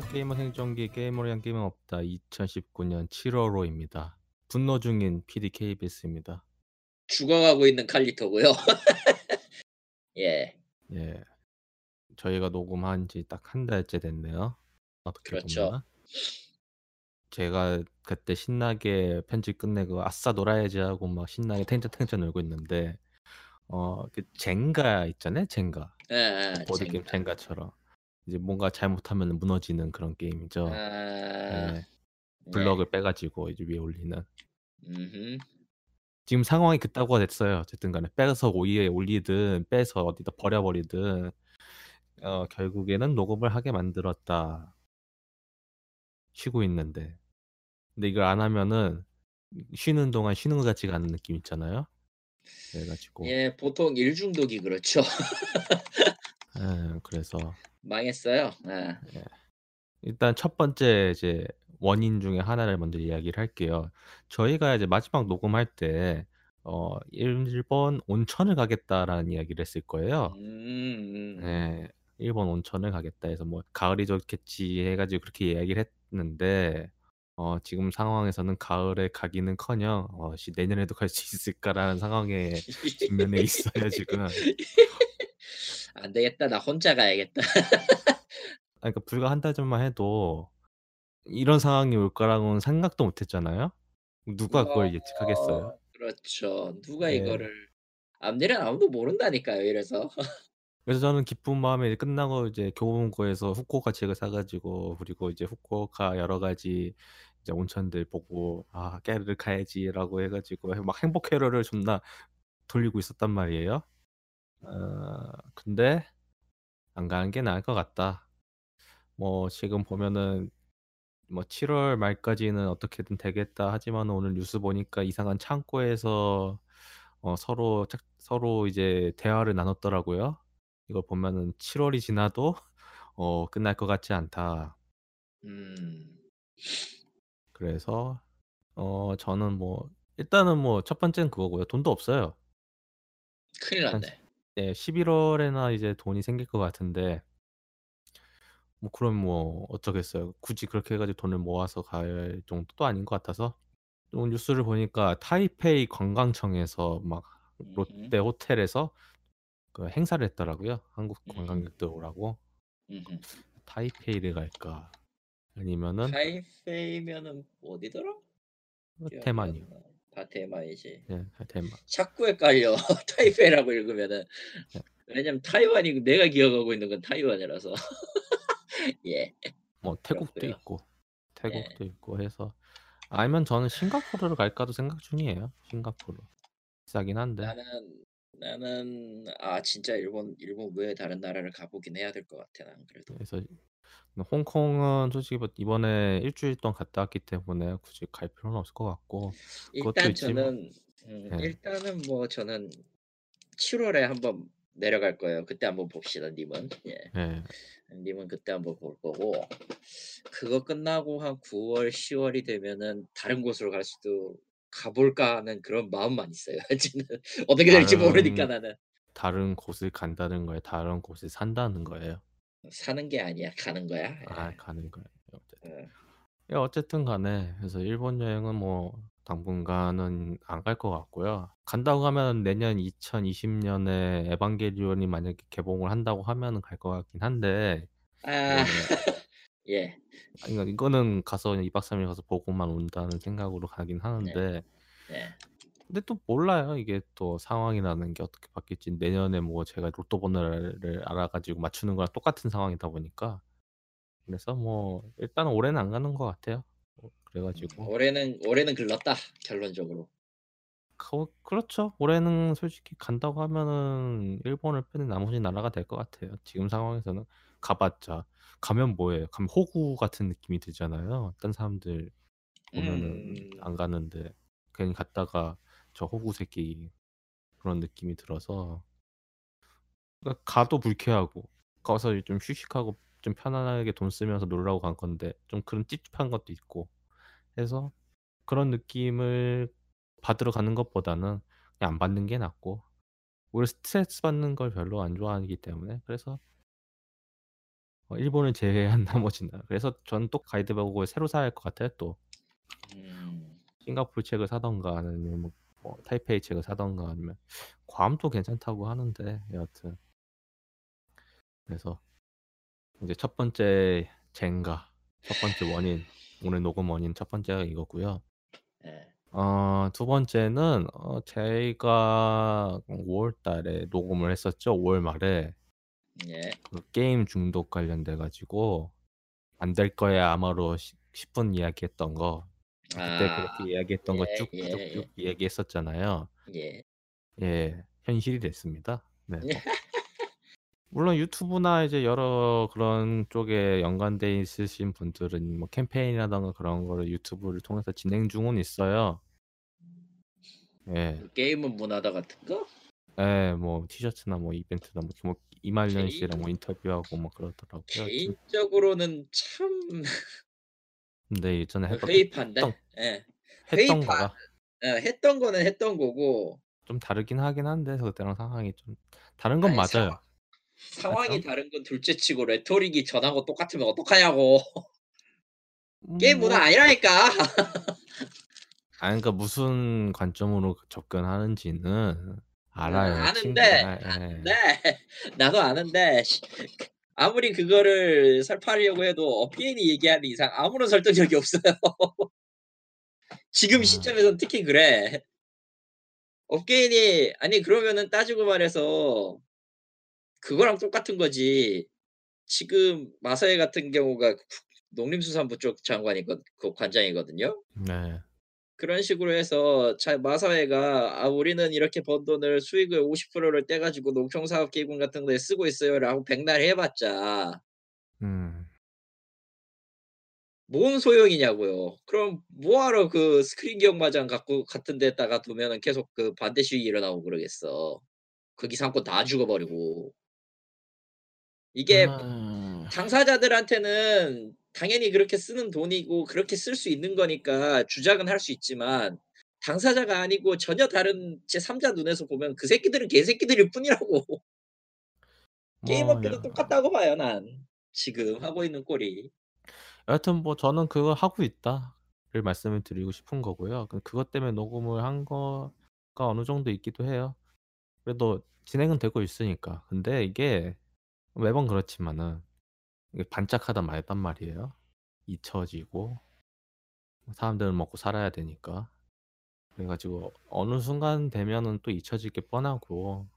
한국 게이머 생존기 게이머를 위한 게임은 없다 2019년 7월호입니다. 분노 중인 PDKBS입니다. 죽어가고 있는 칼리토고요. 예. 예. 저희가 녹음한 지 딱 한 달째 됐네요. 어떻게 그렇죠. 보면. 제가 그때 신나게 편집 끝내고 아싸 놀아야지 하고 막 신나게 탱자탱자 놀고 있는데 그 젠가 있잖아요. 젠가. 아, 보드게임 젠가처럼. 이제 뭔가 잘못하면 무너지는 그런 게임이죠. 아... 네. 블럭을 네. 빼가지고 이제 위에 올리는. 지금 상황이 그따구가 됐어요. 어쨌든 간에 빼서 위에 올리든 빼서 어디다 버려버리든 결국에는 녹음을 하게 만들었다. 쉬고 있는데. 근데 이걸 안 하면은 쉬는 동안 쉬는 것 같지가 않은 느낌 있잖아요. 그래가지고. 예, 보통 일 중독이 그렇죠. 그래서 망했어요. 네. 일단 첫 번째 이제 원인 중에 하나를 먼저 이야기를 할게요. 저희가 이제 마지막 녹음할 때 일본 온천을 가겠다라는 이야기를 했을 거예요. 네, 일본 온천을 가겠다 해서 뭐 가을이 좋겠지 해가지고 그렇게 이야기를 했는데 지금 상황에서는 가을에 가기는커녕 내년에도 갈 수 있을까라는 상황에 직면해 있어요 지금. 안 되겠다. 나 혼자 가야겠다. 그러니까 불과 한 달 전만 해도 이런 상황이 올 거라고는 생각도 못 했잖아요. 누가 그걸 예측하겠어요? 그렇죠. 누가 네. 이거를 앞일은 아무도 모른다니까요. 이래서. 그래서 저는 기쁜 마음에 끝나고 이제 교보문고에서 후쿠오카 책을 사가지고 그리고 이제 후쿠오카 여러 가지 이제 온천들 보고 아 깨르르 가야지라고 해가지고 막 행복 회로를 존나 돌리고 있었단 말이에요. 근데 안 가는 게 나을 것 같다. 뭐 지금 보면은 뭐 7월 말까지는 어떻게든 되겠다. 하지만 오늘 뉴스 보니까 이상한 창고에서 서로 이제 대화를 나눴더라고요. 이걸 보면은 7월이 지나도 끝날 것 같지 않다. 그래서 저는 뭐 일단은 뭐 첫 번째는 그거고요. 돈도 없어요. 큰일 났네. 네, 11월에나 이제 돈이 생길 것 같은데 뭐 그럼 뭐 어쩌겠어요. 굳이 그렇게 해가지고 돈을 모아서 갈 정도도 아닌 것 같아서 오늘 뉴스를 보니까 타이페이 관광청에서 막 롯데 호텔에서 그 행사를 했더라고요. 한국 관광객들 오라고. 타이페이를 갈까 아니면은 타이페이면은 어디더라? 대만이요. 다 대만이지. 네, 다 대만. 자꾸 헷갈려. 타이페이라고 읽으면은 네. 왜냐면 타이완이 내가 기억하고 있는 건 타이완이라서. 예. 뭐 태국도 그렇고요. 있고, 태국도 예. 있고 해서 아니면 저는 싱가포르를 갈까도 생각 중이에요. 싱가포르 비싸긴 한데. 나는 진짜 일본 외에 다른 나라를 가보긴 해야 될 것 같아. 난 그래도. 그래서 홍콩은 솔직히 이번에 일주일 동안 갔다 왔기 때문에 굳이 갈 필요는 없을 것 같고 일단 저는 네. 일단은 뭐 저는 7월에 한번 내려갈 거예요. 그때 한번 봅시다. 님은 예. 네. 님은 그때 한번 볼 거고 그거 끝나고 한 9월 10월이 되면은 다른 곳으로 갈 수도 가볼까 하는 그런 마음만 있어요. 어떻게 될지 모르니까 나는 다른 곳을 간다는 거예요. 다른 곳을 산다는 거예요. 사는 게 아니야. 가는 거야. 아, 가는 거야. 어쨌든 간에 그래서 일본 여행은 뭐 당분간은 안 갈 것 같고요. 간다고 하면 내년 2020년에 에반게리온이 만약에 개봉을 한다고 하면 갈 것 같긴 한데 예. 이거는 가서 2박 3일 가서 보고만 온다는 생각으로 가긴 하는데 네. 근데 또 몰라요. 이게 또 상황이라는 게 어떻게 바뀔지. 내년에 뭐 제가 로또 번호를 알아가지고 맞추는 거랑 똑같은 상황이다 보니까 그래서 뭐 일단 올해는 안 가는 것 같아요. 그래가지고 올해는 글렀다 결론적으로. 그렇죠. 올해는 솔직히 간다고 하면은 일본을 빼는 나머지 나라가 될 것 같아요. 지금 상황에서는 가봤자 가면 뭐예요? 가면 호구 같은 느낌이 들잖아요. 딴 사람들 보면은 안 가는데 괜히 갔다가 저 호구 새끼 그런 느낌이 들어서 그러니까 가도 불쾌하고 가서 좀 휴식하고 좀 편안하게 돈 쓰면서 놀라고 간 건데 좀 그런 찝찝한 것도 있고 해서 그런 느낌을 받으러 가는 것보다는 그냥 안 받는 게 낫고 오히려 스트레스 받는 걸 별로 안 좋아하기 때문에 그래서 일본을 제외한 나머지 나라. 그래서 전 또 가이드북을 새로 사야 할 것 같아요. 또 싱가포르 책을 사던가 아니면 뭐 타이페이 책을 사던가 아니면 괌도 괜찮다고 하는데, 여하튼 그래서 이제 첫 번째 젠가, 첫 번째 원인 오늘 녹음 원인 첫 번째가 이거고요. 두 번째는 저희가 5월달에 녹음을 했었죠. 5월 말에 그 게임 중독 관련돼 가지고 안 될 거야 아마로 10분 이야기했던 거, 그때 그렇게 이야기했던 거 쭉 이야기했었잖아요. 현실이 됐습니다. 네. 물론 유튜브나 이제 여러 그런 쪽에 연관돼 있으신 분들은 뭐 캠페인이라던가 그런 거를 유튜브를 통해서 진행 중은 있어요. 그 게임은 문화다 같은 거? 뭐 티셔츠나 뭐 이벤트나 뭐 이말년 씨랑 뭐 인터뷰하고 뭐 그러더라고요. 개인적으로는 참. 근데 예전에 회의판데. 했던 거가. 했던 거는 했던 거고. 좀 다르긴 하긴 한데 그때랑 상황이 좀 다른 건 맞아요. 상황이 다른 건 둘째치고 레토릭이 전하고 똑같으면 어떡하냐고. 게임 문화 아니라니까. 그러니까 무슨 관점으로 접근하는지는 알아요. 나도 아는데 아무리 그거를 설파하려고 해도 어피엔이 얘기하는 이상 아무런 설득력이 없어요. 지금 시점에선 특히 그래. 업계인이 아니 그러면은 따지고 말해서 그거랑 똑같은 거지. 지금 마사회 같은 경우가 농림수산부 쪽 장관이건 그 관장이거든요. 네. 그런 식으로 해서 마사회가 우리는 이렇게 번 돈을 수익의 50%를 떼가지고 농촌사업기금 같은 거에 쓰고 있어요라고 백날 해봤자 뭔 소용이냐고요. 그럼 뭐하러 그 스크린 기억마장 갖고 같은 데다가 두면은 계속 그 반대 시위 일어나고 그러겠어. 거기 상권 다 죽어버리고. 이게 당사자들한테는 당연히 그렇게 쓰는 돈이고 그렇게 쓸 수 있는 거니까 주작은 할 수 있지만 당사자가 아니고 전혀 다른 제3자 눈에서 보면 그 새끼들은 개새끼들일 뿐이라고. 게임업계도 똑같다고 봐요. 난 지금 하고 있는 꼴이. 여하튼 뭐 저는 그걸 하고 있다를 말씀을 드리고 싶은 거고요. 그것 때문에 녹음을 한 거가 어느 정도 있기도 해요. 그래도 진행은 되고 있으니까. 근데 이게 매번 그렇지만은 이게 반짝하다 말단 말이에요. 잊혀지고 사람들은 먹고 살아야 되니까. 그래가지고 어느 순간 되면은 또 잊혀질 게 뻔하고,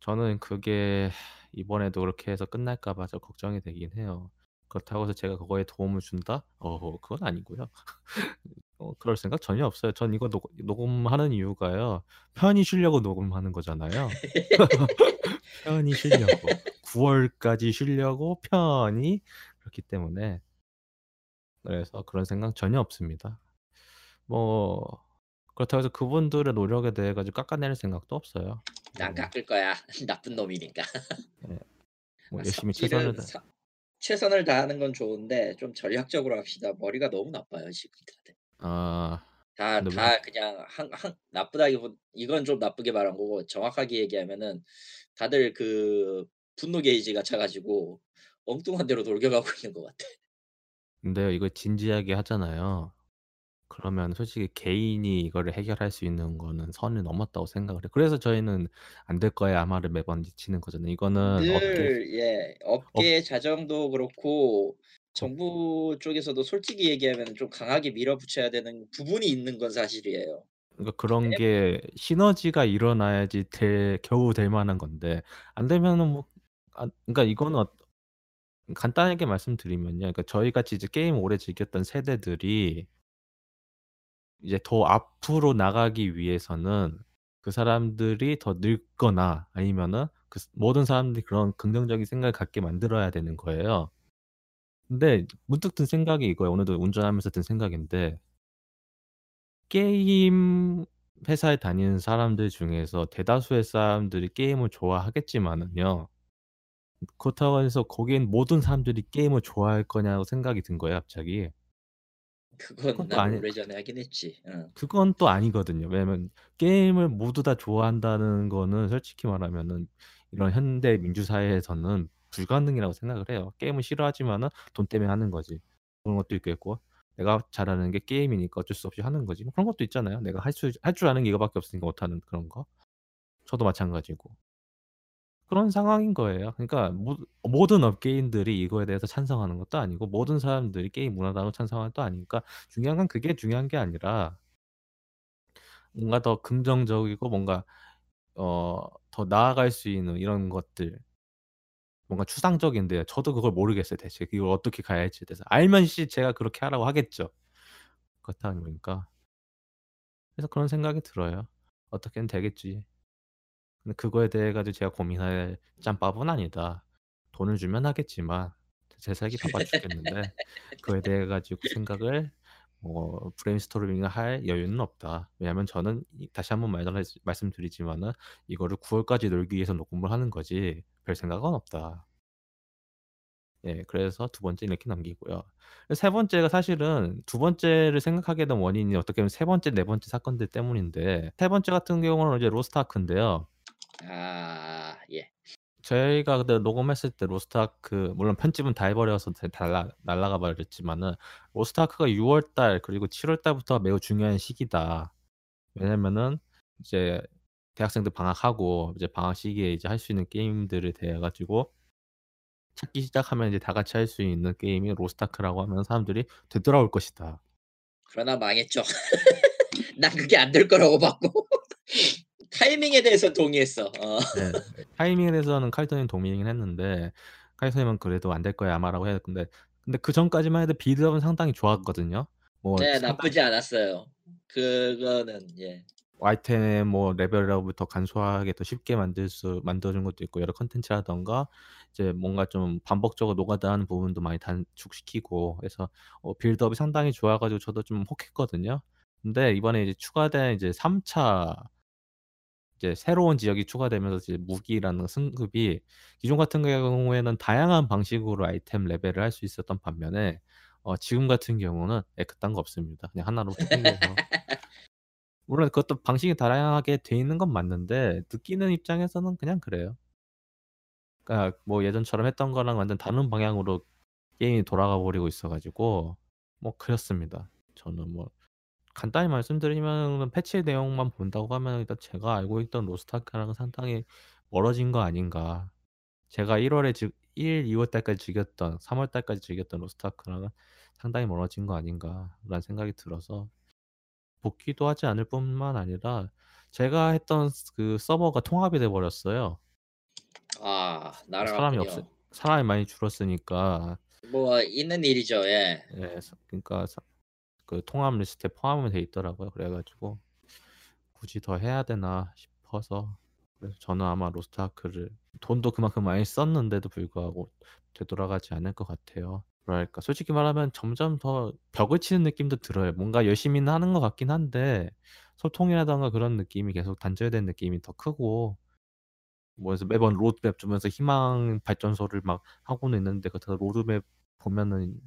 저는 그게 이번에도 그렇게 해서 끝날까봐 좀 걱정이 되긴 해요. 그렇다고 해서 제가 그거에 도움을 준다? 그건 아니고요. 그럴 생각 전혀 없어요. 전 이거 녹음하는 이유가요, 편히 쉬려고 녹음하는 거잖아요. 편히 쉬려고. 9월까지 쉬려고 편히. 그렇기 때문에 그래서 그런 생각 전혀 없습니다. 뭐 그렇다고 해서 그분들의 노력에 대해 가지고 깎아낼 생각도 없어요. 난 깎을 거야. 나쁜 놈이니까. 뭐 열심히 최선을 다하는 건 좋은데 좀 전략적으로 합시다. 머리가 너무 나빠요 지금 다들. 다 그냥 나쁘다기보다 이건 좀 나쁘게 말한 거고, 정확하게 얘기하면은 다들 그 분노 게이지가 차가지고 엉뚱한 데로 돌겨가고 있는 것 같아. 근데요 이거 진지하게 하잖아요. 그러면 솔직히 개인이 이거를 해결할 수 있는 거는 선을 넘었다고 생각을 해. 그래서 저희는 안 될 거야 아마를 매번 지치는 거잖아요. 이거는 업계 자정도 그렇고 정부 쪽에서도 솔직히 얘기하면 좀 강하게 밀어붙여야 되는 부분이 있는 건 사실이에요. 그러니까 그런 게 시너지가 일어나야지 겨우 될 만한 건데, 안 되면은 그러니까 이거는 간단하게 말씀드리면요, 그러니까 저희같이 이제 게임 오래 즐겼던 세대들이 이제 더 앞으로 나가기 위해서는 그 사람들이 더 늙거나 아니면은 그 모든 사람들이 그런 긍정적인 생각을 갖게 만들어야 되는 거예요. 근데 문득 든 생각이 이거예요. 오늘도 운전하면서 든 생각인데, 게임 회사에 다니는 사람들 중에서 대다수의 사람들이 게임을 좋아하겠지만은요, 그렇다고 해서 거긴 모든 사람들이 게임을 좋아할 거냐고 생각이 든 거예요 갑자기. 그건 나 아니, 오래전에 하긴 했지. 그건 또 아니거든요. 왜냐면 게임을 모두 다 좋아한다는 거는 솔직히 말하면은 이런 현대 민주사회에서는 불가능이라고 생각을 해요. 게임을 싫어하지만은 돈 때문에 하는 거지. 그런 것도 있겠고, 내가 잘하는 게 게임이니까 어쩔 수 없이 하는 거지. 뭐 그런 것도 있잖아요. 내가 할 줄 아는 게 이거밖에 없으니까 못하는 그런 거. 저도 마찬가지고. 그런 상황인 거예요. 그러니까 모든 업계인들이 이거에 대해서 찬성하는 것도 아니고 모든 사람들이 게임 문화다운 찬성하는 것도 아니니까 중요한 건 그게 중요한 게 아니라 뭔가 더 긍정적이고 뭔가 더 나아갈 수 있는 이런 것들 뭔가 추상적인데 저도 그걸 모르겠어요. 대체 이걸 어떻게 가야 할지에 대해서 알면 제가 그렇게 하라고 하겠죠. 그렇다 보니까 그래서 그런 생각이 들어요. 어떻게든 되겠지. 근데 그거에 대해 가지고 제가 고민할 짬밥은 아니다. 돈을 주면 하겠지만 제 살기 바빠 죽겠는데 그거에 대해 가지고 생각을 브레인스토밍을 할 여유는 없다. 왜냐하면 저는 다시 한번 말씀드리지만은 이거를 9월까지 놀기 위해서 녹음을 하는 거지 별 생각은 없다. 예, 그래서 두 번째 이렇게 남기고요. 세 번째가 사실은 두 번째를 생각하게 된 원인이 어떻게 보면 세 번째, 네 번째 사건들 때문인데 세 번째 같은 경우는 이제 로스트 아크인데요. 아, 예. 저희가 그때 녹음했을 때 로스트 아크 물론 편집은 다 해버려서 날라가 버렸지만은 로스트 아크가 6월달 그리고 7월달부터 매우 중요한 시기다. 왜냐면은 이제 대학생들 방학하고 이제 방학 시기에 이제 할 수 있는 게임들에 대해 가지고 찾기 시작하면 이제 다 같이 할 수 있는 게임이 로스트 아크라고 하면 사람들이 되돌아올 것이다. 그러나 망했죠. 난 그게 안 될 거라고 봤고. 타이밍에 대해서 동의했어. 네, 타이밍에 대해서는 칼터님 동의이긴 했는데 칼터님은 그래도 안 될 거야 아마라고 해야 했는데 근데 그 전까지만 해도 빌드업은 상당히 좋았거든요. 네, 나쁘지 않았어요. 그거는 예. 아이템의 레벨업부터 간소하게 더 쉽게 만들어준 것도 있고 여러 컨텐츠라던가 이제 뭔가 좀 반복적으로 노가다 하는 부분도 많이 단축시키고 해서 빌드업이 상당히 좋아가지고 저도 좀 혹했거든요. 근데 이번에 이제 추가된 이제 3차 이제 새로운 지역이 추가되면서 이제 무기라는 승급이 기존 같은 경우에는 다양한 방식으로 아이템 레벨을 할 수 있었던 반면에 지금 같은 경우는 그딴 거 없습니다. 그냥 하나로 포기해서 물론 그것도 방식이 다양하게 돼 있는 건 맞는데 느끼는 입장에서는 그냥 그래요. 그러니까 예전처럼 했던 거랑 완전 다른 방향으로 게임이 돌아가 버리고 있어가지고 그렇습니다. 저는 간단히 말씀드리면 패치 내용만 본다고 하면 일단 제가 알고 있던 로스트 아크랑 상당히 멀어진 거 아닌가. 제가 2월달까지 즐겼던 3월달까지 즐겼던 로스트 아크랑은 상당히 멀어진 거 아닌가라는 생각이 들어서 복귀도 하지 않을 뿐만 아니라 제가 했던 그 서버가 통합이 돼 버렸어요. 아, 사람이 많이 줄었으니까 있는 일이죠. 예. 예, 그러니까 그 통합 리스트에 포함이 돼 있더라고요. 그래가지고 굳이 더 해야 되나 싶어서 그래서 저는 아마 로스트 아크를 돈도 그만큼 많이 썼는데도 불구하고 되돌아가지 않을 것 같아요. 뭐랄까 솔직히 말하면 점점 더 벽을 치는 느낌도 들어요. 뭔가 열심히는 하는 것 같긴 한데 소통이라던가 그런 느낌이 계속 단절된 느낌이 더 크고 그래서 매번 로드맵 주면서 희망 발전소를 막 하고는 있는데 그렇다고 로드맵 보면은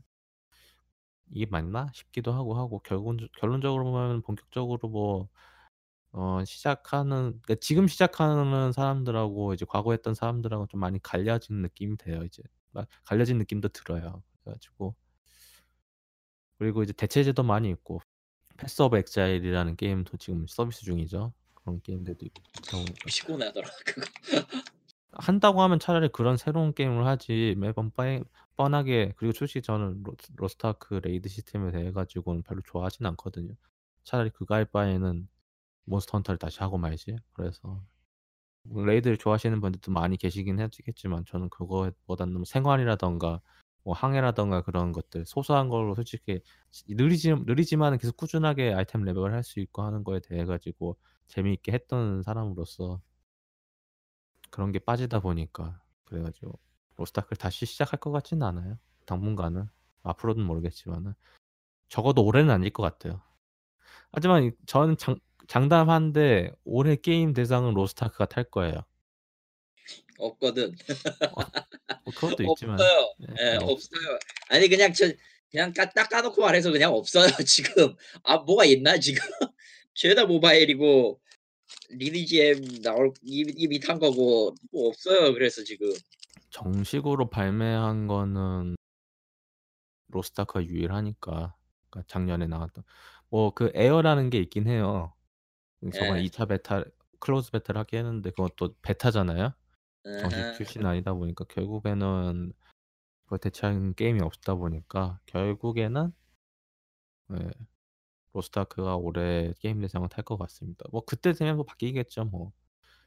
이게 맞나 싶기도 하고 결론적으로 보면 본격적으로 시작하는 그러니까 지금 시작하는 사람들하고 이제 과거 했던 사람들하고 좀 많이 갈려진 느낌이 돼요. 이제 막 갈려진 느낌도 들어요. 그래가지고 그리고 이제 대체제도 많이 있고 패스 오브 엑자일이라는 게임도 지금 서비스 중이죠. 그런 게임들도 있고 피곤하더라 그거. 한다고 하면 차라리 그런 새로운 게임을 하지 매번 뻔하게 그리고 솔직히 저는 로스트 아크 레이드 시스템에 대해 가지고는 별로 좋아하진 않거든요. 차라리 그거 할 바에는 몬스터 헌터를 다시 하고 말지. 그래서 레이드를 좋아하시는 분들도 많이 계시긴 하겠지만 저는 그거보다는 생활이라던가 항해라던가 그런 것들 소소한 걸로 솔직히 느리지만 계속 꾸준하게 아이템 레벨을 할 수 있고 하는 거에 대해 가지고 재미있게 했던 사람으로서 그런 게 빠지다 보니까 그래가지고 로스트아크를 다시 시작할 것 같지는 않아요. 당분간은 앞으로는 모르겠지만은 적어도 올해는 아닐 것 같아요. 하지만 저는 장담한데 올해 게임 대상은 로스트아크가 탈 거예요. 없거든. 그것도 있지만. 없어요. 예, 네, 없어요. 아니 그냥 그냥 딱 까놓고 말해서 그냥 없어요 지금. 아 뭐가 있나 지금. 죄다 모바일이고 리니지 M 나올 이미 탄 거고 뭐 없어요. 그래서 지금 정식으로 발매한 거는 로스타크가 유일하니까. 그러니까 작년에 나왔던 뭐 그 에어라는 게 있긴 해요. 저번에 2차 베타 클로즈 베타를 하게 했는데 그것도 베타잖아요. 정식 출시는 아니다 보니까 결국에는 그걸 대체하는 게임이 없다 보니까 결국에는 네, 로스트아크가 올해 게임 대상을 탈 것 같습니다. 뭐 그때 되면 뭐 바뀌겠죠 뭐.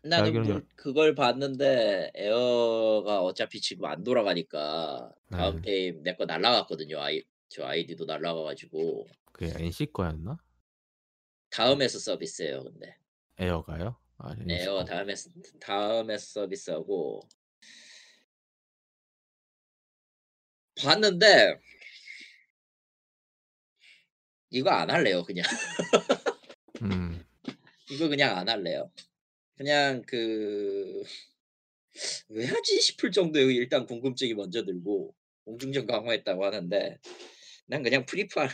나는 그걸 봤는데 에어가 어차피 지금 안 돌아가니까 다음 네. 게임 내 거 날라갔거든요. 저 아이디도 날라가가지고. 그게 NC 거였나? 다음에서 서비스예요 근데. 에어가요? 아, 에어 다음에 서비스하고 봤는데 이거 안 할래요 그냥. 이거 그냥 안 할래요. 그냥 그 왜 하지 싶을 정도의 일단 궁금증이 먼저 들고 공중전 강화했다고 하는데 난 그냥 프리프가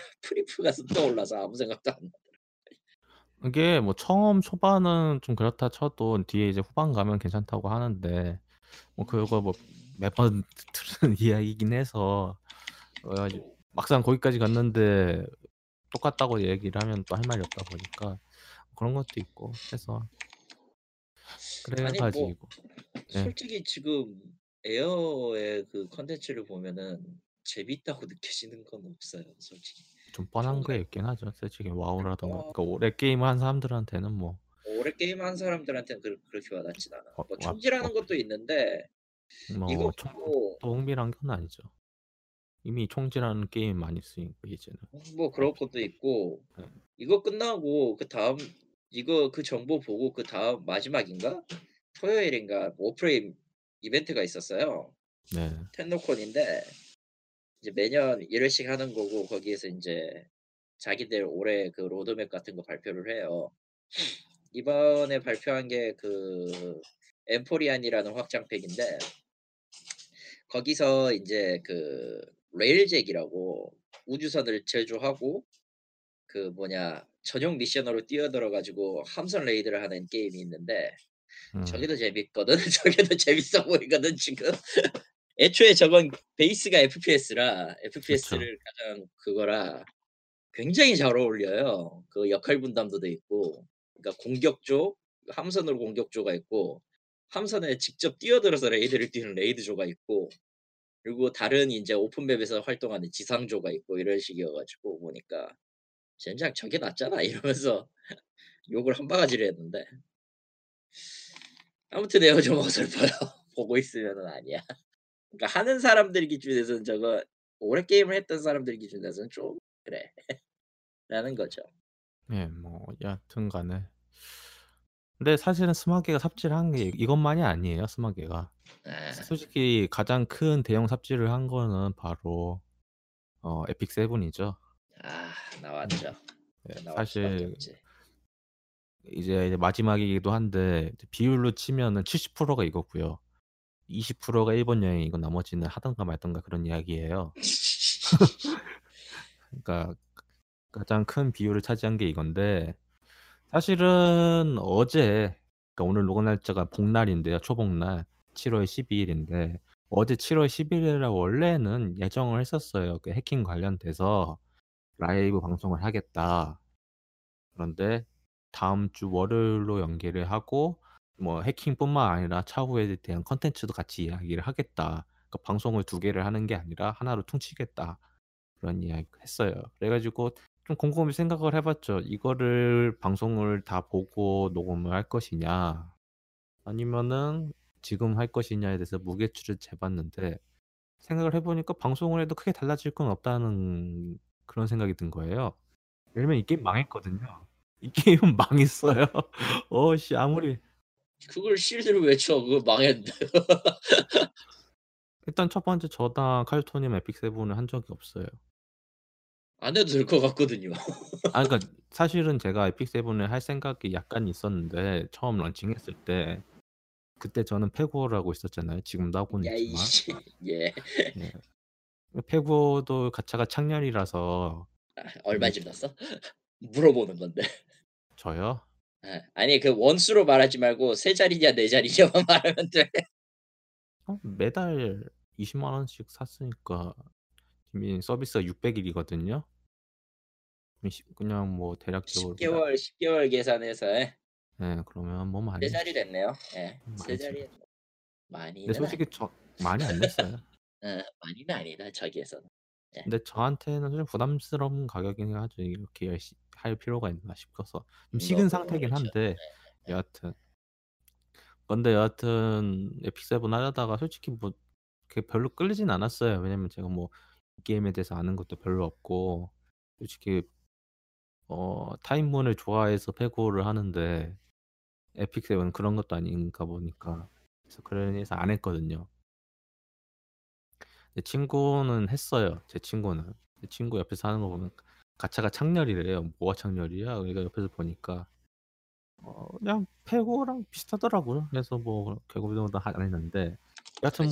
떠올라서 아무 생각도 안 나. 이게 뭐 처음 초반은 좀 그렇다 쳐도 뒤에 이제 후반 가면 괜찮다고 하는데 뭐 그거 뭐 매번 들은 이야기긴 해서 막상 거기까지 갔는데 똑같다고 얘기를 하면 또 할 말이 없다 보니까 그런 것도 있고 해서 그래가지고 아니 뭐 네. 솔직히 지금 에어의 그 컨텐츠를 보면은 재밌다고 느껴지는 건 없어요 솔직히. 좀 뻔한 게 있긴 하죠. 솔직히 와우라던가. 그러니까 오래 게임을 한 사람들한테는 뭐 오래 게임을 한 사람들한테는 그렇게 와닿진 않아. 뭐 총질하는 것도 있는데 뭐 이거 보고 또 흥미란 건 아니죠. 이미 총질하는 게임 많이 쓰니까 이제는 뭐 그런 것도 있고 네. 이거 끝나고 그 다음 이거 그 정보 보고 그 다음 마지막인가? 토요일인가 워프레임 이벤트가 있었어요. 네. 텐노콘인데 이제 매년 1회씩 하는 거고 거기에서 이제 자기들 올해 그 로드맵 같은 거 발표를 해요. 이번에 발표한 게 그 엠포리안이라는 확장팩인데 거기서 이제 그 레일잭이라고 우주선을 제조하고 그 전용 미션으로 뛰어들어가지고 함선 레이드를 하는 게임이 있는데 저게도 재밌거든. 저게도 재밌어 보이거든 지금. 애초에 저건 베이스가 FPS라 FPS를 그쵸. 가장 그거라 굉장히 잘 어울려요. 그 역할 분담도 돼 있고 그러니까 공격조 함선으로 공격조가 있고 함선에 직접 뛰어들어서 레이드를 뛰는 레이드조가 있고 그리고 다른 이제 오픈맵에서 활동하는 지상조가 있고 이런 식이어가지고 보니까 젠장 저게 낫잖아 이러면서 욕을 한 바가지를 했는데 아무튼 내가 좀 어설퍼요. 보고 있으면은 아니야. 그러니까 하는 사람들 기준에서는 저거 오래 게임을 했던 사람들 기준에서는 좀 그래 라는 거죠. 예, 뭐 여튼간에 근데 사실은 스마게가 삽질한 게 이것만이 아니에요. 스마게가 솔직히 가장 큰 대형 삽질을 한 거는 바로 에픽 세븐이죠. 아 나왔죠. 네, 사실 이제 마지막이기도 한데 비율로 치면은 70%가 이거고요. 20%가 일본 여행이고 나머지는 하던가 말던가 그런 이야기예요. 그러니까 가장 큰 비율을 차지한 게 이건데 사실은 어제 그러니까 오늘 녹음 날짜가 복날인데요. 초복날 7월 12일인데 어제 7월 11일이라 원래는 예정을 했었어요. 그 해킹 관련돼서 라이브 방송을 하겠다. 그런데 다음 주 월요일로 연기를 하고 뭐 해킹뿐만 아니라 차후에 대한 컨텐츠도 같이 이야기를 하겠다. 그러니까 방송을 두 개를 하는 게 아니라 하나로 퉁치겠다. 그런 이야기 했어요. 그래가지고 좀 곰곰이 생각을 해봤죠. 이거를 방송을 다 보고 녹음을 할 것이냐 아니면은 지금 할 것이냐에 대해서 무게추를 재봤는데 생각을 해보니까 방송을 해도 크게 달라질 건 없다는 그런 생각이 든 거예요. 왜냐면 이 게임 망했거든요. 이 게임은 망했어요. 어씨 아무리 그걸 실드로 외쳐. 그거 망했는데. 일단 첫 번째 저당 칼토님 에픽세븐을 한 적이 없어요. 안 해도 될 것 같거든요. 아, 그러니까 사실은 제가 에픽세븐을 할 생각이 약간 있었는데 처음 런칭했을 때 그때 저는 패고라고 있었잖아요. 지금도 하고는 있지만. 예. 페고도 가차가 창렬이라서. 아, 얼마 질렀어? 물어보는 건데. 저요? 아, 아니 그 원수로 말하지 말고 세 자리냐 네 자리냐만 말하면 돼. 매달 20만 원씩 샀으니까 지금 서비스가 600일이거든요. 그냥 뭐 대략적으로 10개월 계산해서. 예. 네, 그러면 뭐 많이 세 자리 됐네요. 예. 세 자리. 많이. 근데 솔직히 저 많이 안 냈어요. 어, 많이는 아니다 저기에서는. 네. 근데 저한테는 좀 부담스러운 가격이긴 하죠. 이렇게 열심히 할 필요가 있나 싶어서 좀 식은 상태긴 한데. 네. 여하튼 근데 여하튼 에픽 세븐 하려다가 솔직히 뭐 별로 끌리진 않았어요. 왜냐면 제가 뭐 이 게임에 대해서 아는 것도 별로 없고, 솔직히 타임문을 좋아해서 패고를 하는데 에픽 세븐 그런 것도 아닌가 보니까 그래서 안 했거든요. 제 친구는 했어요. 제 친구 옆에서 하는 거 보면 가차가 창렬이래요. 뭐가 창렬이야? 그러니까 옆에서 보니까 그냥 패고랑 비슷하더라고요. 그래서 뭐 결국은 안 했는데. 여하튼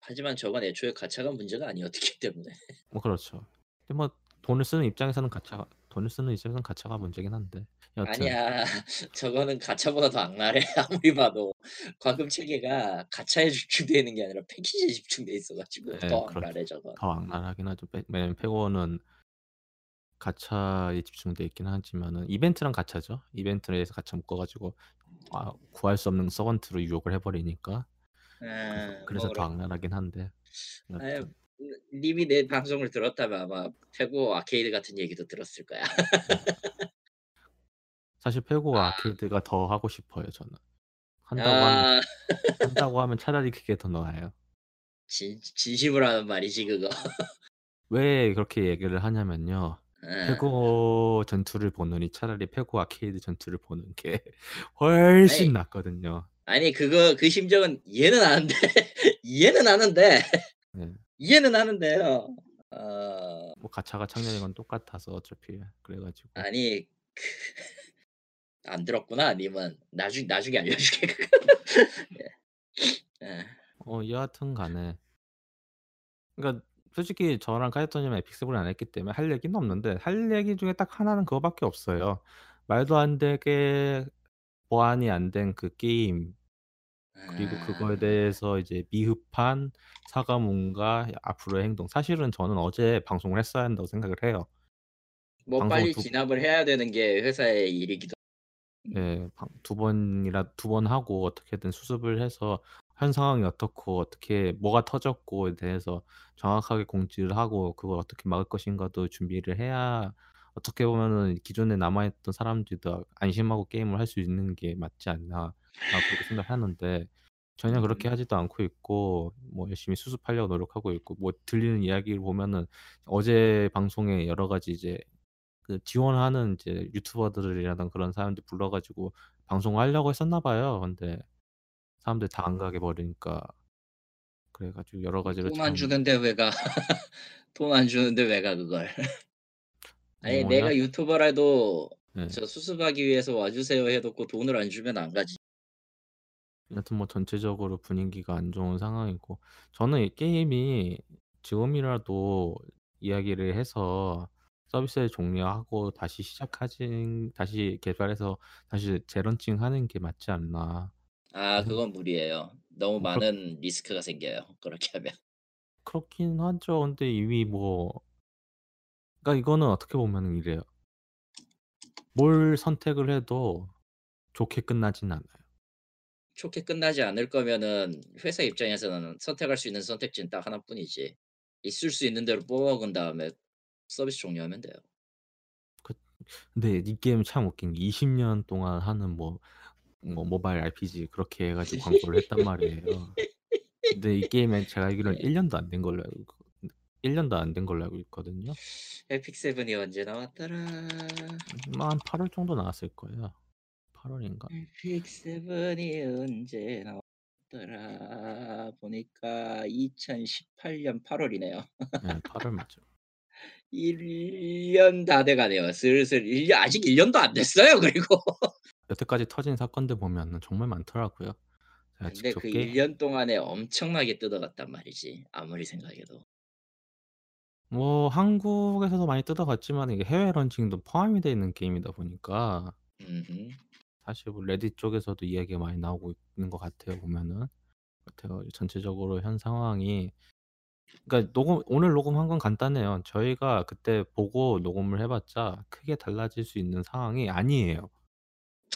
하지만 저건 애초에 가차가 문제가 아니었기 때문에. 뭐 그렇죠. 근데 뭐 돈을 쓰는 입장에서는 가차가 문제긴 한데. 여튼. 아니야, 저거는 가차보다 더 악랄해. 아무리 봐도 과금 체계가 가차에 집중되어 있는 게 아니라 패키지에 집중돼 있어가지고. 네, 더 악랄해 저거. 더 악랄하긴 하죠. 왜냐면 페고는 가차에 집중돼 있긴 하지만은 이벤트랑 가차죠. 이벤트에서 가차 묶어가지고 구할 수 없는 서번트로 유혹을 해버리니까. 그래서 더 악랄하긴 한데. 님이 내 방송을 들었다면 아마 페고 아케이드 같은 얘기도 들었을 거야. 사실 페고 아케이드가 더 하고 싶어요. 저는 한다고 하면 차라리 그게 더 나아요. 진심으로 하는 말이지 그거. 왜 그렇게 얘기를 하냐면요, 페고 전투를 보느니 차라리 페고 아케이드 전투를 보는 게 훨씬 낫거든요. 아니 그 심정은 이해는 하는데요. 뭐 가차가 창렬인 건 똑같아서 어차피 그래가지고. 아니 안 들었구나 님은. 나중에 알려줄게. 네. 여하튼간에 그러니까 솔직히 저랑 카이토님은 에픽세븐 안 했기 때문에 할 얘기는 없는데, 할 얘기 중에 딱 하나는 그거밖에 없어요. 말도 안 되게 보완이 안 된 그 게임. 그리고 그거에 대해서 이제 미흡한 사과문과 앞으로의 행동. 사실은 저는 어제 방송을 했어야 한다고 생각을 해요. 뭐 빨리 진압을 해야 되는 게 회사의 일이기도. 네, 두 번 하고 어떻게든 수습을 해서 현 상황이 어떻고 어떻게 뭐가 터졌고에 대해서 정확하게 공지를 하고 그걸 어떻게 막을 것인가도 준비를 해야 어떻게 보면은 기존에 남아있던 사람들도 안심하고 게임을 할 수 있는 게 맞지 않나. 그렇게 생각하는데 전혀 그렇게 하지도 않고 있고, 뭐 열심히 수습하려고 노력하고 있고, 뭐 들리는 이야기를 보면은 어제 방송에 여러 가지 이제 그 지원하는 이제 유튜버들이라든 그런 사람들 불러가지고 방송을 하려고 했었나 봐요. 근데 사람들 다 안 가게 버리니까 그래가지고 여러 가지로 돈 안 주는데 왜가 돈 안 주는데 왜가 그걸. 아니 내가 유튜버라도 저 수습하기 위해서 와주세요 해놓고 돈을 안 주면 안 가지. 여튼 뭐 전체적으로 분위기가 안 좋은 상황이고, 저는 이 게임이 지금이라도 이야기를 해서 서비스를 종료하고 다시 개발해서 다시 재런칭하는 게 맞지 않나. 아 그건 무리예요. 너무 많은 리스크가 생겨요 그렇게 하면. 그렇긴 하죠. 근데 이미 뭐 그러니까 이거는 어떻게 보면 이래요. 뭘 선택을 해도 좋게 끝나진 않아요. 좋게 끝나지 않을 거면은 회사 입장에서는 선택할 수 있는 선택지는 딱 하나뿐이지. 있을 수 있는 대로 뽑아먹은 다음에 서비스 종료하면 돼요. 근데 이 게임 참 웃긴 게 20년 동안 하는 뭐 모바일 RPG 그렇게 해가지고 광고를 했단 말이에요. 근데 이 게임에 제가 알기로는 1년도 안 된 걸로 알고 있거든요. 에픽 세븐이 언제 나왔더라? 한 8월 정도 나왔을 거예요. 8월인가? 에픽 세븐이 언제 나왔더라? 보니까 2018년 8월이네요. 네, 8월 맞죠. 1년 다 돼가네요. 슬슬 1년, 아직 1년도 안 됐어요. 그리고 여태까지 터진 사건들 보면 정말 많더라고요. 근데 그 1년 동안에 엄청나게 뜯어갔단 말이지. 아무리 생각해도. 뭐 한국에서도 많이 뜯어갔지만 이게 해외 런칭도 포함이 되어 있는 게임이다 보니까 음흠. 사실 뭐 레딧 쪽에서도 이야기가 많이 나오고 있는 것 같아요. 보면은 그래서 전체적으로 현 상황이 그러니까 오늘 녹음한 건 간단해요. 저희가 그때 보고 녹음을 해봤자 크게 달라질 수 있는 상황이 아니에요.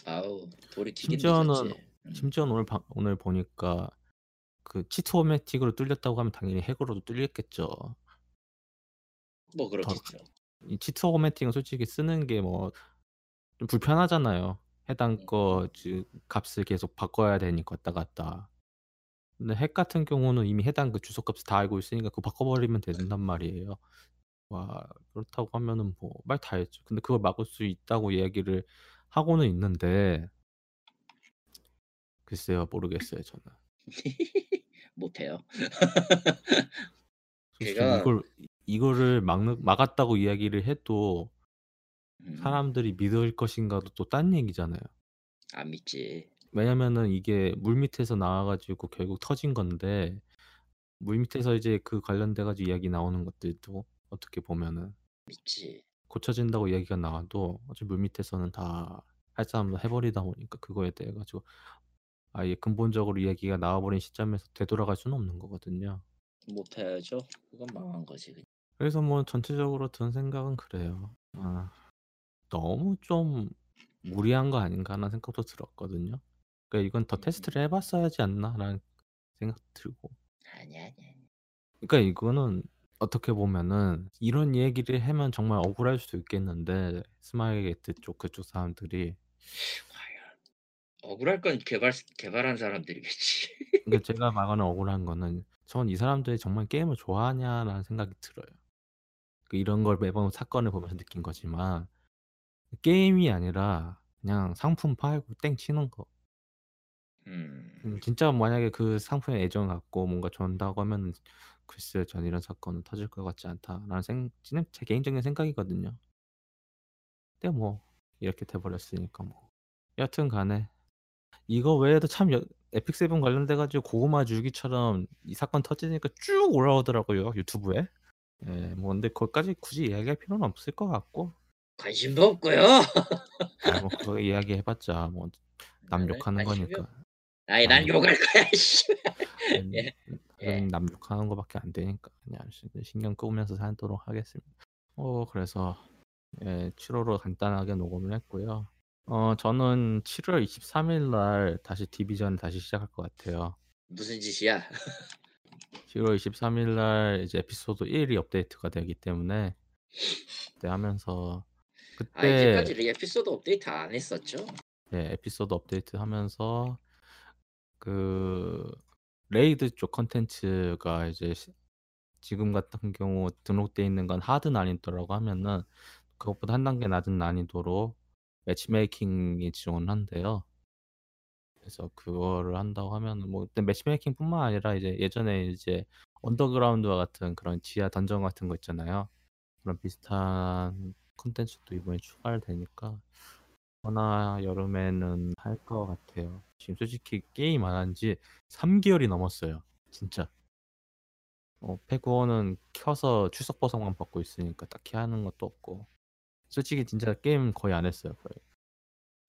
아우 돌이키긴 심지어는 늦었지. 심지어는 오늘 보니까 그 치트 오메틱으로 뚫렸다고 하면 당연히 핵으로도 뚫렸겠죠. 뭐 그렇겠죠. 이 치트 오메틱은 솔직히 쓰는 게 뭐 좀 불편하잖아요. 해당 거 즉 값을 계속 바꿔야 되니까 왔다 갔다. 근데 핵 같은 경우는 이미 해당 그 주소값을 다 알고 있으니까 그거 바꿔버리면 된단 말이에요. 와 그렇다고 하면은 뭐 말 다 했죠. 근데 그걸 막을 수 있다고 이야기를 하고는 있는데 글쎄요 모르겠어요 저는. 못해요. 솔직히 제가 이거를 막았다고 이야기를 해도 사람들이 믿을 것인가도 또 딴 얘기잖아요. 안 믿지. 왜냐면은 이게 물 밑에서 나와가지고 결국 터진 건데 물 밑에서 이제 그 관련돼가지고 이야기 나오는 것들도 어떻게 보면은 믿지. 고쳐진다고 이야기가 나와도 어차피 물 밑에서는 다 할 사람도 해버리다 보니까 그거에 대해 가지고 아예 근본적으로 이야기가 나와버린 시점에서 되돌아갈 수는 없는 거거든요. 못해야죠. 그건 망한 거지. 그냥. 그래서 뭐 전체적으로 든 생각은 그래요. 아 너무 좀 무리한 거 아닌가 하는 생각도 들었거든요. 그러니까 이건 더 테스트를 해봤어야지 않나라는 생각 들고. 아니. 그러니까 이거는 어떻게 보면은 이런 얘기를 하면 정말 억울할 수도 있겠는데 스마일게이트 쪽 그쪽 사람들이 과연 억울할 건 개발한 사람들이겠지. 그러니까 제가 말하는 억울한 거는 전 이 사람들이 정말 게임을 좋아하냐라는 생각이 들어요. 그러니까 이런 걸 매번 사건을 보면서 느낀 거지만 게임이 아니라 그냥 상품 팔고 땡 치는 거. 진짜 만약에 그 상품에 애정 갖고 뭔가 준다고 하면 글쎄 전 이런 사건은 터질 것 같지 않다라는 제 개인적인 생각이거든요. 근데 뭐 이렇게 돼버렸으니까 뭐 여튼 간에 이거 외에도 참 에픽 세븐 관련돼가지고 고구마 줄기처럼 이 사건 터지니까 쭉 올라오더라고요 유튜브에. 예, 뭐 근데 거기까지 굳이 이야기할 필요는 없을 것 같고. 관심도 없고요. 아, 뭐 그거 이야기 해봤자 뭐 남욕하는 거니까. 아니 난 욕할 거야. 예. 남욕하는 거밖에 안 되니까 그냥 신경 끄면서 살도록 하겠습니다. 그래서 예, 7월로 간단하게 녹음을 했고요. 저는 7월 23일 날 다시 디비전을 다시 시작할 것 같아요. 무슨 짓이야? 7월 23일 날 이제 에피소드 1이 업데이트가 되기 때문에 그때 하면서. 그때 이제까지 에피소드 업데이트 안 했었죠? 네, 에피소드 업데이트 하면서 그 레이드 쪽 컨텐츠가 이제 지금 같은 경우 등록돼 있는 건 하드 난이도라고 하면은 그것보다 한 단계 낮은 난이도로 매치메이킹이 지원한대요. 그래서 그거를 한다고 하면은 뭐 근데 매치메이킹뿐만 아니라 이제 예전에 이제 언더그라운드와 같은 그런 지하 던전 같은 거 있잖아요. 그런 비슷한 콘텐츠도 이번에 추가되니까 하나 여름에는 할 것 같아요. 지금 솔직히 게임 안 한 지 3개월이 넘었어요. 진짜. 패구어는 켜서 출석 버섯만 받고 있으니까 딱히 하는 것도 없고 솔직히 진짜 게임 거의 안 했어요. 거의.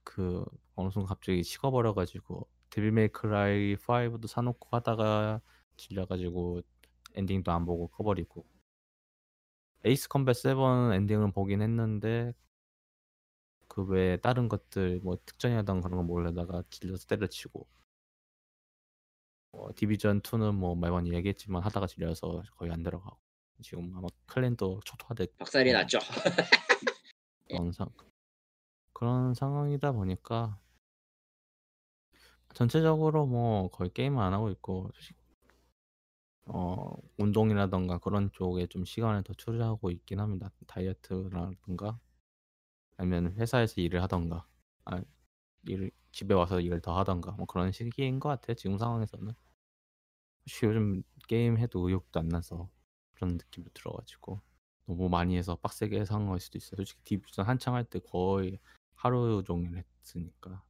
그 어느 순간 갑자기 식어버려가지고 데빌 메이 크라이 5도 사놓고 하다가 질려가지고 엔딩도 안 보고 꺼버리고 에이스 컴뱃 7 엔딩을 보긴 했는데 그 외에 다른 것들 뭐 특전이라던가 그런 거 몰려다가 질려서 때려치고 디비전 2는 뭐 매번 얘기했지만 하다가 질려서 거의 안 들어가고 지금 아마 클랜도 초토화됐고 박살이 났죠. 그런 상황이다 보니까 전체적으로 뭐 거의 게임 안 하고 있고 운동이라던가 그런 쪽에 좀 시간을 더 투자하고 있긴 합니다. 다이어트라던가 아니면 회사에서 일을 하던가 집에 와서 일을 더 하던가 뭐 그런 시기인 것 같아요. 지금 상황에서는 혹시 요즘 게임 해도 의욕도 안 나서 그런 느낌도 들어가지고 너무 많이 해서 빡세게 해서 한 걸 수도 있어요. 솔직히 디비전 한창 할 때 거의 하루 종일 했으니까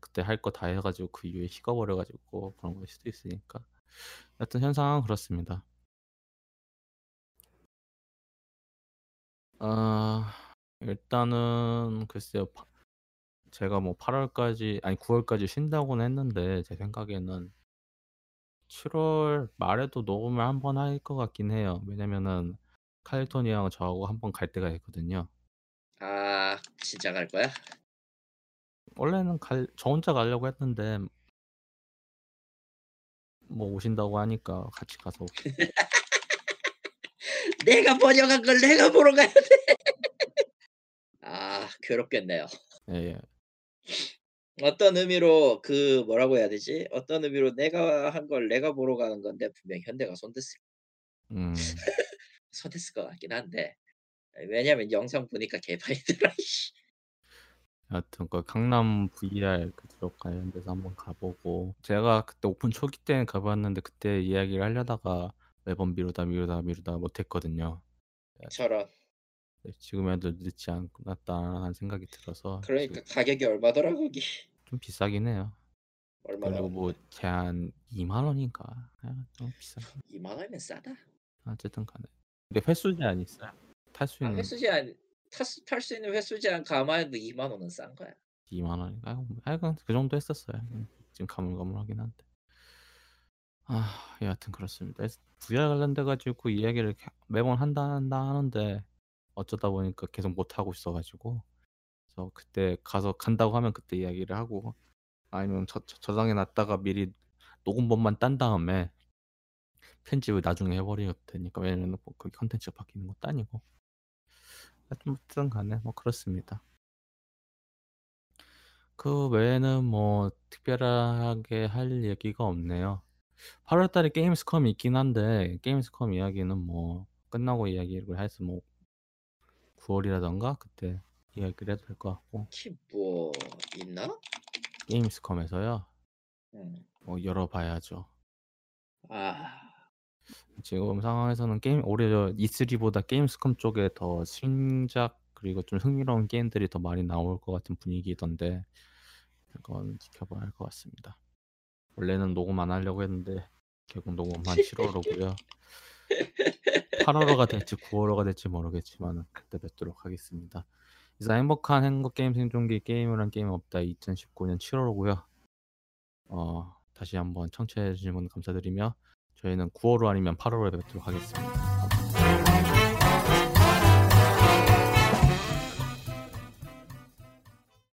그때 할 거 다 해가지고 그 이후에 식어버려가지고 그런 걸 수도 있으니까 여튼 현상은 그렇습니다. 일단은 글쎄요. 제가 뭐 8월까지 아니 9월까지 쉰다고는 했는데 제 생각에는 7월 말에도 녹음을 한번 할 것 같긴 해요. 왜냐면은 칼리토니랑 저하고 한번 갈 때가 있거든요. 아, 진짜 갈 거야? 원래는 저 혼자 가려고 했는데 뭐 오신다고 하니까 같이 가서 내가 번역한 걸 내가 보러 가야 돼. 아, 괴롭겠네요. 예. 어떤 의미로 그 뭐라고 해야 되지? 어떤 의미로 내가 한 걸 내가 보러 가는 건데 분명히 현대가 손댔을 손댔을 것 같긴 한데 왜냐면 영상 보니까 개판이더라. 여튼 그 강남 VR 그쪽 관련돼서 한번 가보고 제가 그때 오픈 초기 때는 가봤는데 그때 이야기를 하려다가 매번 미루다 못했거든요. 저런. 지금에도 늦지 않았다는 생각이 들어서. 그러니까 가격이 얼마더라 거기? 좀 비싸긴 해요. 얼마나? 그리고 뭐 제한 2만 원인가? 좀 비싸. 2만 원이면 싸다. 어쨌든 간에. 근데 횟수 제한 있어요. 탈 수 있는. 횟수 제한. 탈 수 있는 횟수 제한 감안해도 2만 원은 싼 거야. 2만 원인가? 하여간 그 정도 했었어요. 지금 가물가물하긴 한데. 아, 여하튼 그렇습니다. VR 관련돼 가지고 이야기를 매번 한다 하는데 어쩌다 보니까 계속 못 하고 있어가지고, 그래서 그때 가서 간다고 하면 그때 이야기를 하고, 아니면 저장해 놨다가 미리 녹음본만 딴 다음에 편집을 나중에 해버리면 되니까 왜냐면 뭐 그 컨텐츠가 바뀌는 것도 아니고. 하여튼 간에 뭐 그렇습니다. 그 외에는 뭐 특별하게 할 얘기가 없네요. 8월달에 게임스컴이 있긴 한데 게임스컴 이야기는 뭐 끝나고 이야기를 해서 뭐 9월이라던가 그때 이야기를 해도 될 것 같고. 혹시 뭐 있나? 게임스컴에서요? 뭐 열어봐야죠. 아, 지금 상황에서는 게임 오히려 E3보다 게임스컴 쪽에 더 신작 그리고 좀 흥미로운 게임들이 더 많이 나올 것 같은 분위기던데 그건 지켜봐야 할 것 같습니다. 원래는 녹음 안 하려고 했는데 결국 녹음만 7월로고요. 8월호가 될지 9월호가 될지 모르겠지만 그때 뵙도록 하겠습니다. 이상 행복한 행복게임 생존기 게이머를 위한 게임은 없다 2019년 7월호고요. 다시 한번 청취해주신 분 감사드리며 저희는 9월호 아니면 8월호에 뵙도록 하겠습니다.